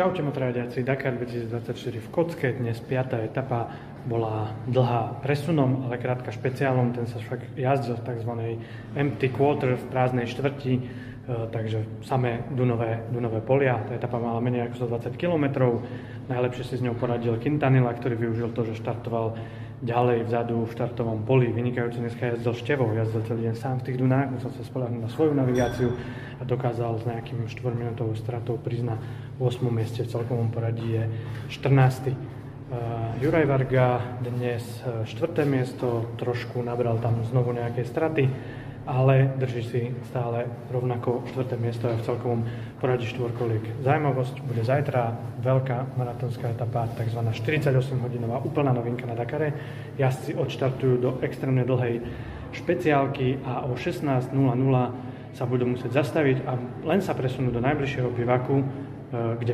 Čaute motorradiáci, Dakar 2024 v kocke, dnes 5. etapa bola dlhá presunom, ale krátka špeciálom, ten sa však jazdil v tzv. Empty quarter, v prázdnej štvrti, takže samé dunové polia. Tá etapa mala menej ako 120 km, najlepšie si s ňou poradil Quintanilla, ktorý využil to, že štartoval ďalej vzadu v štartovom poli. Vynikajúco dneska jazdil števou, jazdil celý deň sám v tých dunách, musel sa spoľahnúť na svoju navigáciu a dokázal s nejakým 4-minútovou stratou prísť na 8. mieste. V celkovom poradí je 14. Juraj Varga dnes 4. miesto, trošku nabral tam znovu nejaké straty, ale drží si stále rovnako 4. miesto aj v celkovom poradí štvorkolík. Zaujímavosť bude zajtra, veľká maratónska etapa, tzv. 48-hodinová úplná novinka na Dakare. Jazdci odštartujú do extrémne dlhej špeciálky a o 16:00 sa budú musieť zastaviť a len sa presunú do najbližšieho bivaku, kde